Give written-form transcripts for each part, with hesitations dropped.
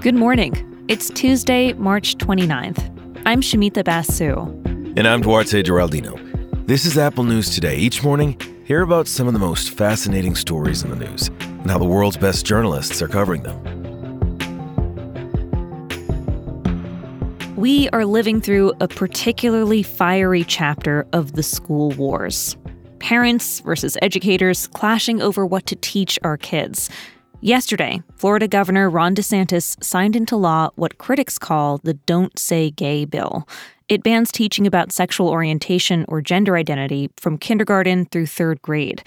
Good morning. It's Tuesday, March 29th. I'm Shamita Basu. And I'm Duarte Giraldino. This is Apple News Today. Each morning, hear about some of the most fascinating stories in the news and how the world's best journalists are covering them. We are living through a particularly fiery chapter of the school wars. Parents versus educators clashing over what to teach our kids. Yesterday, Florida Governor Ron DeSantis signed into law what critics call the Don't Say Gay bill. It bans teaching about sexual orientation or gender identity from kindergarten through third grade.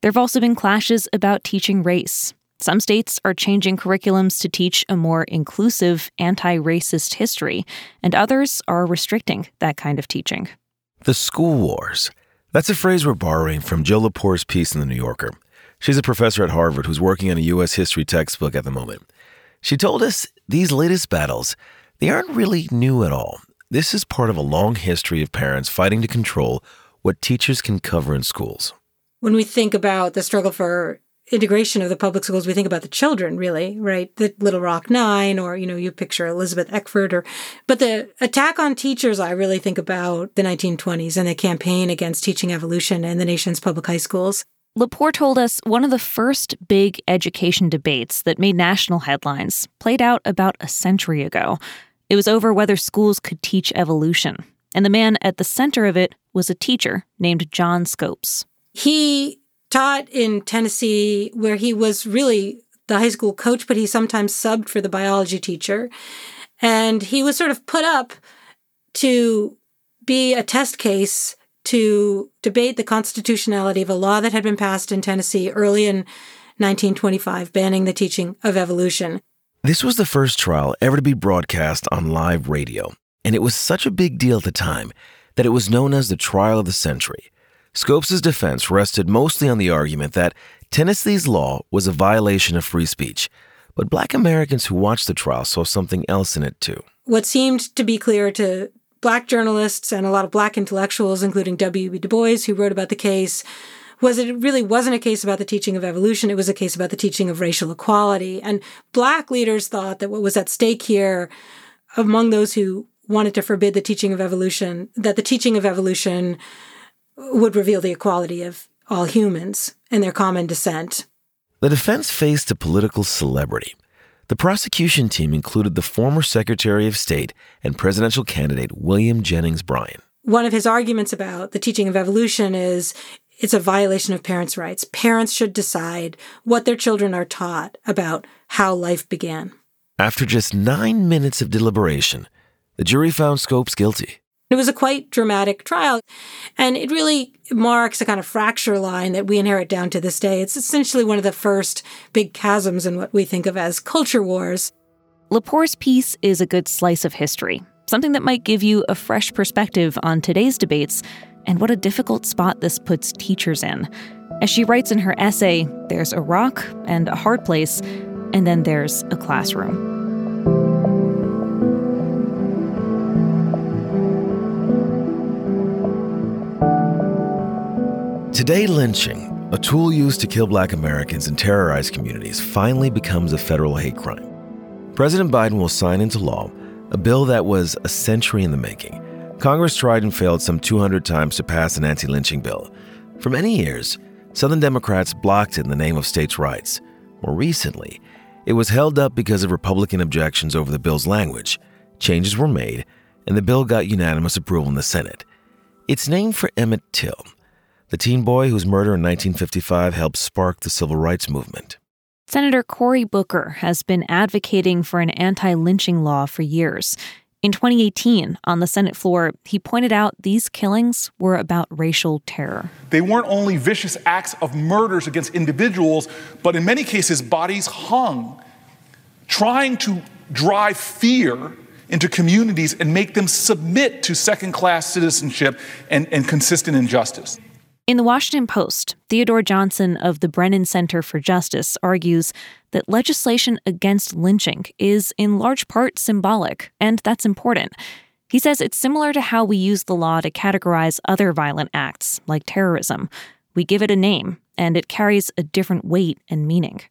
There have also been clashes about teaching race. Some states are changing curriculums to teach a more inclusive, anti-racist history, and others are restricting that kind of teaching. The school wars. That's a phrase we're borrowing from Jill Lepore's piece in The New Yorker. She's a professor at Harvard who's working on a U.S. history textbook at the moment. She told us these latest battles, they aren't really new at all. This is part of a long history of parents fighting to control what teachers can cover in schools. When we think about the struggle for integration of the public schools, we think about the children, really, right? The Little Rock Nine, or, you know, you picture Elizabeth Eckford, but the attack on teachers, I really think about the 1920s and the campaign against teaching evolution in the nation's public high schools. Lepore told us one of the first big education debates that made national headlines played out about a century ago. It was over whether schools could teach evolution. And the man at the center of it was a teacher named John Scopes. He taught in Tennessee, where he was really the high school coach, but he sometimes subbed for the biology teacher. And he was sort of put up to be a test case to debate the constitutionality of a law that had been passed in Tennessee early in 1925, banning the teaching of evolution. This was the first trial ever to be broadcast on live radio, and it was such a big deal at the time that it was known as the trial of the century. Scopes' defense rested mostly on the argument that Tennessee's law was a violation of free speech, but Black Americans who watched the trial saw something else in it, too. What seemed to be clear to Black journalists and a lot of Black intellectuals, including W.E.B. Du Bois, who wrote about the case, was it really wasn't a case about the teaching of evolution. It was a case about the teaching of racial equality. And Black leaders thought that what was at stake here, among those who wanted to forbid the teaching of evolution, that the teaching of evolution would reveal the equality of all humans and their common descent. The defense faced a political celebrity. The prosecution team included the former Secretary of State and presidential candidate William Jennings Bryan. One of his arguments about the teaching of evolution is it's a violation of parents' rights. Parents should decide what their children are taught about how life began. After just 9 minutes of deliberation, the jury found Scopes guilty. It was a quite dramatic trial, and it really marks a kind of fracture line that we inherit down to this day. It's essentially one of the first big chasms in what we think of as culture wars. Lepore's piece is a good slice of history, something that might give you a fresh perspective on today's debates and what a difficult spot this puts teachers in. As she writes in her essay, there's a rock and a hard place, and then there's a classroom. Today, lynching, a tool used to kill Black Americans and terrorize communities, finally becomes a federal hate crime. President Biden will sign into law a bill that was a century in the making. Congress tried and failed some 200 times to pass an anti-lynching bill. For many years, Southern Democrats blocked it in the name of states' rights. More recently, it was held up because of Republican objections over the bill's language. Changes were made, and the bill got unanimous approval in the Senate. It's named for Emmett Till, the teen boy whose murder in 1955 helped spark the civil rights movement. Senator Cory Booker has been advocating for an anti-lynching law for years. In 2018, on the Senate floor, he pointed out these killings were about racial terror. They weren't only vicious acts of murders against individuals, but in many cases, bodies hung, trying to drive fear into communities and make them submit to second-class citizenship and consistent injustice. In The Washington Post, Theodore Johnson of the Brennan Center for Justice argues that legislation against lynching is in large part symbolic, and that's important. He says it's similar to how we use the law to categorize other violent acts, like terrorism. We give it a name, and it carries a different weight and meaning.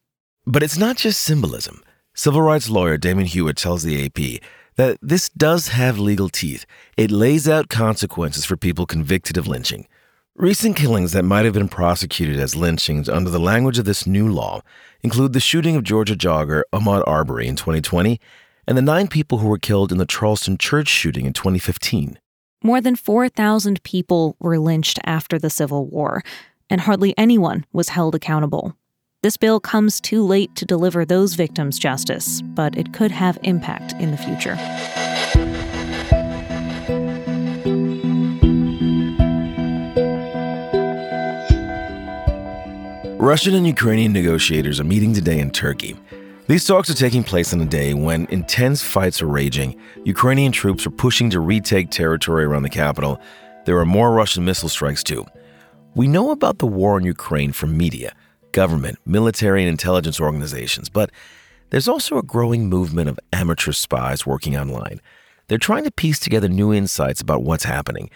But it's not just symbolism. Civil rights lawyer Damon Hewitt tells the AP that this does have legal teeth. It lays out consequences for people convicted of lynching. Recent killings that might have been prosecuted as lynchings under the language of this new law include the shooting of Georgia jogger Ahmaud Arbery in 2020 and the 9 people who were killed in the Charleston church shooting in 2015. More than 4,000 people were lynched after the Civil War, and hardly anyone was held accountable. This bill comes too late to deliver those victims justice, but it could have impact in the future. Russian and Ukrainian negotiators are meeting today in Turkey. These talks are taking place on a day when intense fights are raging. Ukrainian troops are pushing to retake territory around the capital. There are more Russian missile strikes, too. We know about the war in Ukraine from media, government, military, and intelligence organizations, but there's also a growing movement of amateur spies working online. They're trying to piece together new insights about what's happening,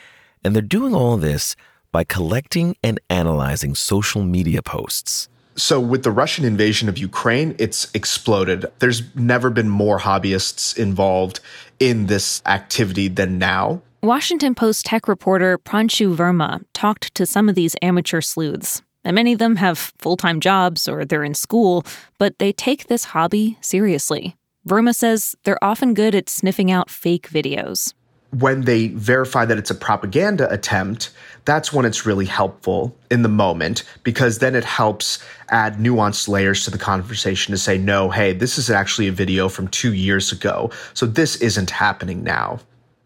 and they're doing all this by collecting and analyzing social media posts. So with the Russian invasion of Ukraine, it's exploded. There's never been more hobbyists involved in this activity than now. Washington Post tech reporter Pranchu Verma talked to some of these amateur sleuths, and many of them have full-time jobs or they're in school, but they take this hobby seriously. Verma says they're often good at sniffing out fake videos. When they verify that it's a propaganda attempt, that's when it's really helpful in the moment, because then it helps add nuanced layers to the conversation to say, no, hey, this is actually a video from 2 years ago, so this isn't happening now.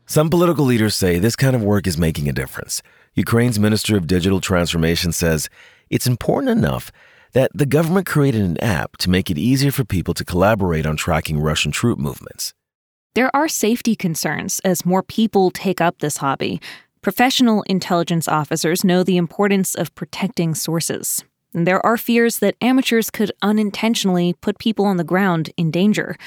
Some political leaders say this kind of work is making a difference. Ukraine's Minister of Digital Transformation says it's important enough that the government created an app to make it easier for people to collaborate on tracking Russian troop movements. There are safety concerns as more people take up this hobby. Professional intelligence officers know the importance of protecting sources. And there are fears that amateurs could unintentionally put people on the ground in danger.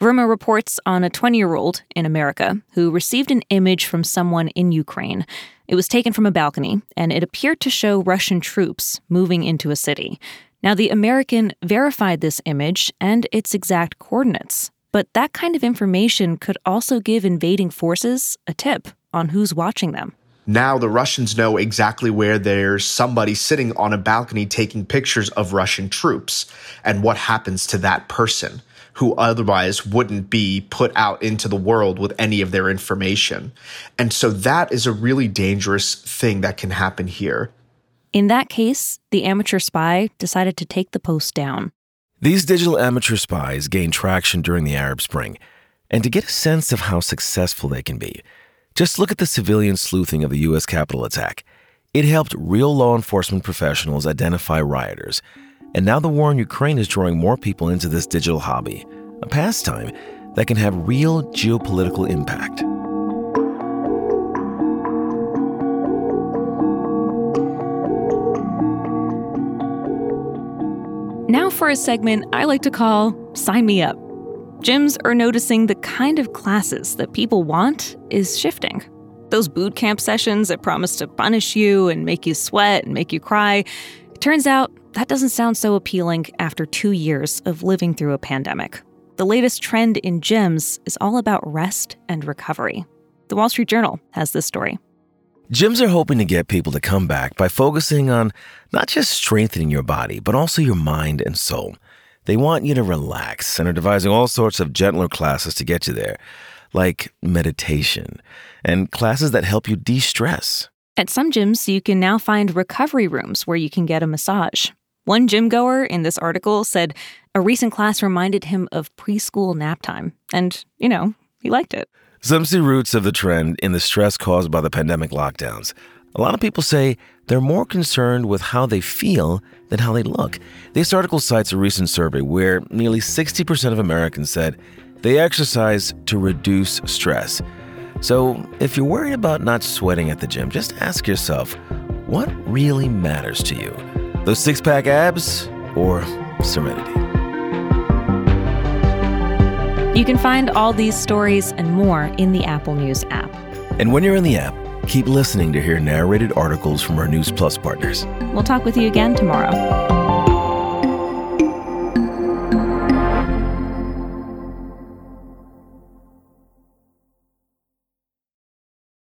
Verma reports on a 20-year-old in America who received an image from someone in Ukraine. It was taken from a balcony, and it appeared to show Russian troops moving into a city. Now, the American verified this image and its exact coordinates. But that kind of information could also give invading forces a tip on who's watching them. Now the Russians know exactly where there's somebody sitting on a balcony taking pictures of Russian troops and what happens to that person who otherwise wouldn't be put out into the world with any of their information. And so that is a really dangerous thing that can happen here. In that case, the amateur spy decided to take the post down. These digital amateur spies gained traction during the Arab Spring, and to get a sense of how successful they can be, just look at the civilian sleuthing of the U.S. Capitol attack. It helped real law enforcement professionals identify rioters, and now the war in Ukraine is drawing more people into this digital hobby, a pastime that can have real geopolitical impact. Now for a segment I like to call Sign Me Up. Gyms are noticing the kind of classes that people want is shifting. Those boot camp sessions that promise to punish you and make you sweat and make you cry, it turns out that doesn't sound so appealing after 2 years of living through a pandemic. The latest trend in gyms is all about rest and recovery. The Wall Street Journal has this story. Gyms are hoping to get people to come back by focusing on not just strengthening your body, but also your mind and soul. They want you to relax and are devising all sorts of gentler classes to get you there, like meditation and classes that help you de-stress. At some gyms, you can now find recovery rooms where you can get a massage. One gym goer in this article said a recent class reminded him of preschool nap time. And, you know, he liked it. Some see roots of the trend in the stress caused by the pandemic lockdowns. A lot of people say they're more concerned with how they feel than how they look. This article cites a recent survey where nearly 60% of Americans said they exercise to reduce stress. So if you're worried about not sweating at the gym, just ask yourself, what really matters to you? Those six-pack abs or serenity? You can find all these stories and more in the Apple News app. And when you're in the app, Keep listening to hear narrated articles from our News Plus partners. We'll talk with you again tomorrow.